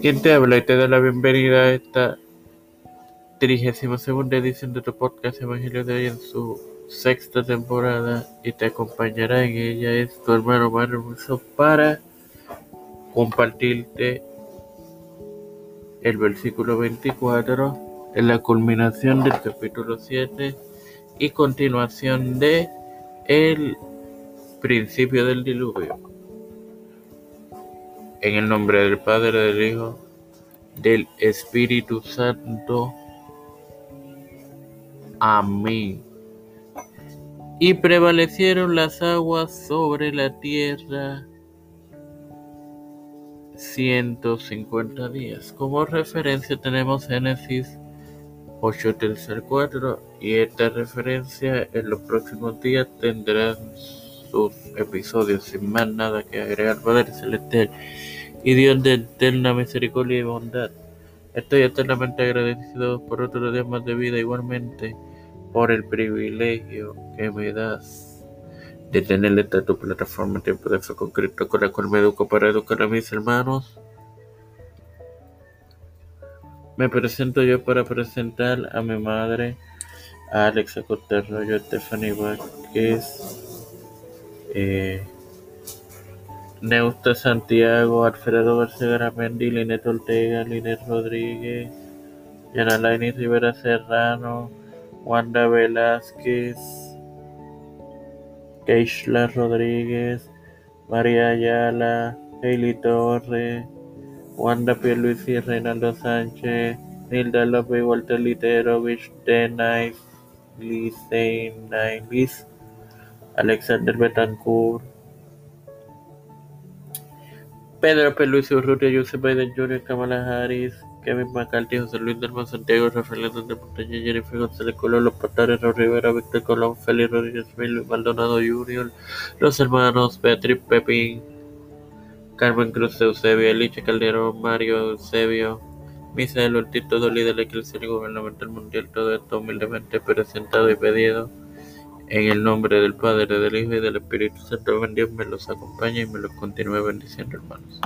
Quien te habla y te da la bienvenida a esta 32ª edición de tu podcast Evangelio de hoy en su 6ª temporada, y te acompañará en ella es tu hermano Manuel Muñoz para compartirte el versículo 24 en la culminación del capítulo 7 y continuación de el principio del diluvio. En el nombre del Padre, del Hijo, del Espíritu Santo. Amén. Y prevalecieron las aguas sobre la tierra 150 días. Como referencia tenemos Génesis 8:3-4, y esta referencia en los próximos días tendrán sus episodios, sin más nada que agregar. Padre Celestial y Dios de eterna misericordia y bondad, estoy eternamente agradecido por otros días más de vida, igualmente por el privilegio que me das de tener esta tu plataforma Tiempo de Fe con Cristo, con la cual me educo para educar a mis hermanos. Me presento yo para presentar a mi madre, a Alexa Cotto Arroyo, Stephanie Vázquez, Neusta Santiago, Alfredo Vergara Mendívil, Linete Ortega, Linés Rodríguez, Yanalaini Rivera Serrano, Wanda Velázquez, Keisla Rodríguez, María Ayala, Heili Torre, Wanda Pierluisi, Renaldo Sánchez, Nilda López, Walter Litero, Bich Tenais, Lisein Nailis, Alexander Betancourt, Pedro P. Luis Urrutia, José Biden Jr., Kamala Harris, Kevin Macalde, José Luis del Santiago, Rafael Montañez, Jennifer González, Los Patares, Río Rivera, Víctor Colón, Félix Rodríguez, Maldonado Junior, los hermanos Beatriz Pepín, Carmen Cruz de Eusebio, Eliche Calderón, Mario Eusebio, Misa del Ortito, Dolí de la Iglesia Gubernamental Mundial. Todo esto humildemente presentado y pedido en el nombre del Padre, del Hijo y del Espíritu Santo. Dios me los acompaña y me los continúe bendiciendo, hermanos.